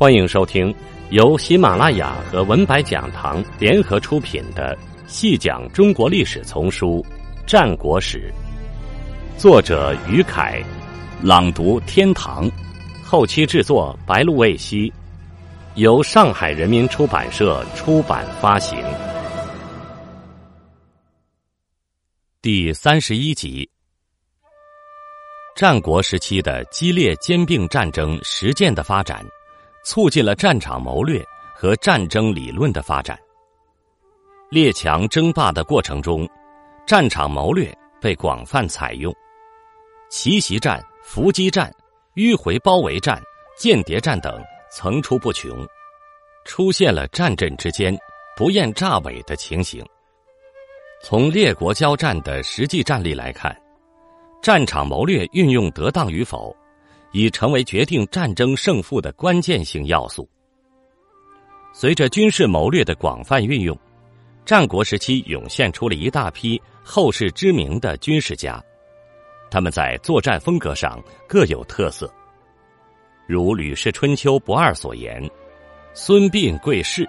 欢迎收听由喜马拉雅和文白讲堂联合出品的细讲中国历史丛书《战国史》，作者于凯，朗读天堂，后期制作白露未晞，由上海人民出版社出版发行。第31集，战国时期的激烈兼并战争实践的发展，促进了战场谋略和战争理论的发展。列强争霸的过程中，战场谋略被广泛采用，奇袭战、伏击战、迂回包围战、间谍战等层出不穷，出现了战阵之间不厌诈伪的情形。从列国交战的实际战例来看，战场谋略运用得当与否，已成为决定战争胜负的关键性要素。随着军事谋略的广泛运用，战国时期涌现出了一大批后世知名的军事家，他们在作战风格上各有特色。如《吕氏春秋》不二所言，孙膑贵士，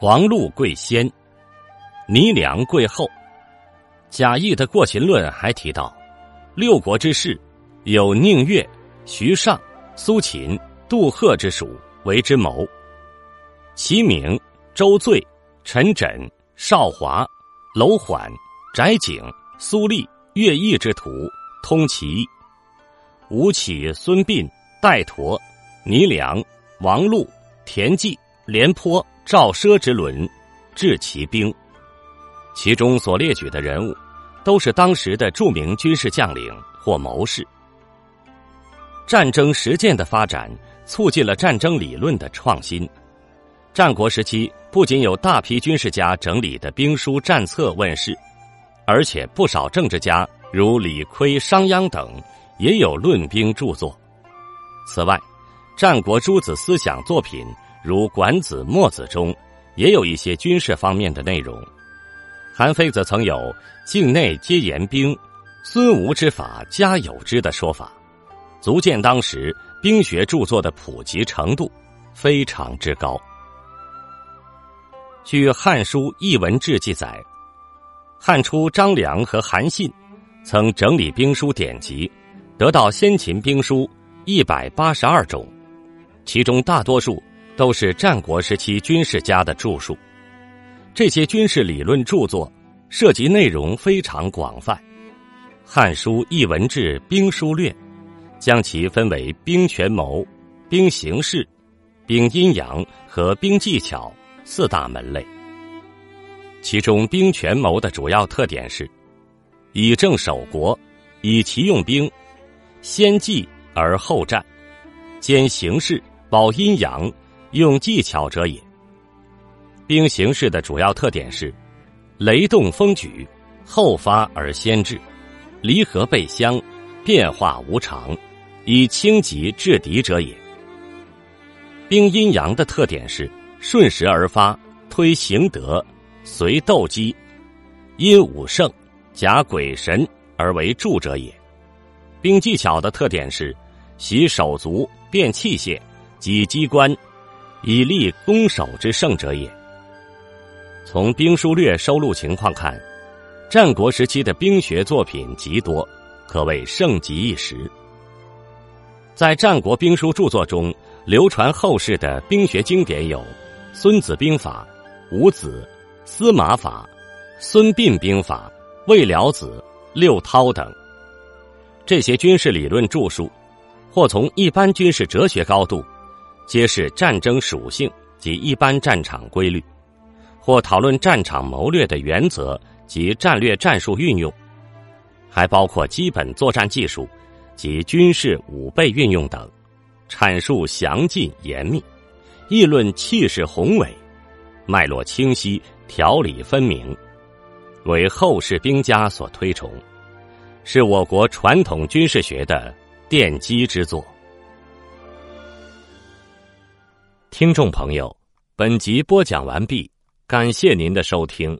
王禄贵先，倪良贵后。贾谊的《过秦论》还提到，六国之士，有宁越、徐尚、苏秦、杜赫之属为之谋，齐闵、周罪、陈轸、邵华、楼缓、翟景、苏厉、乐毅之徒，通其意。吴起、孙膑、戴佗、倪良、王禄、田忌、廉颇、赵奢之轮，治其兵。其中所列举的人物都是当时的著名军事将领或谋士。战争实践的发展促进了战争理论的创新。战国时期不仅有大批军事家整理的兵书战策问世，而且不少政治家如李悝、商鞅等也有论兵著作。此外，战国诸子思想作品如《管子》《墨子》中也有一些军事方面的内容。韩非则曾有境内皆言兵，孙吴之法家有之的说法，足见当时兵学著作的普及程度非常之高。据《汉书·艺文志》记载，汉初张良和韩信曾整理兵书典籍，得到先秦兵书182种，其中大多数都是战国时期军事家的著述。这些军事理论著作涉及内容非常广泛，《汉书·艺文志·兵书略》将其分为兵权谋、兵形势、兵阴阳和兵技巧四大门类。其中兵权谋的主要特点是以政守国，以其用兵，先计而后战，兼形势，保阴阳，用技巧者也。兵形势的主要特点是雷动风举，后发而先至，离合背相，变化无常，以轻疾制敌者也。兵阴阳的特点是顺时而发，推行德，随斗机，因五圣，假鬼神而为助者也。兵技巧的特点是习手足，变器械，及机关，以立攻守之胜者也。从兵书略收录情况看，战国时期的兵学作品极多，可谓盛极一时。在战国兵书著作中，流传后世的兵学经典有《孙子兵法》《吴子》《司马法》《孙膑兵法》《魏缭子》《六韬》等。这些军事理论著述，或从一般军事哲学高度揭示战争属性及一般战场规律，或讨论战场谋略的原则及战略战术运用，还包括基本作战技术及军事武备运用等，阐述详尽严密，议论气势宏伟，脉络清晰，条理分明，为后世兵家所推崇，是我国传统军事学的奠基之作。听众朋友，本集播讲完毕，感谢您的收听。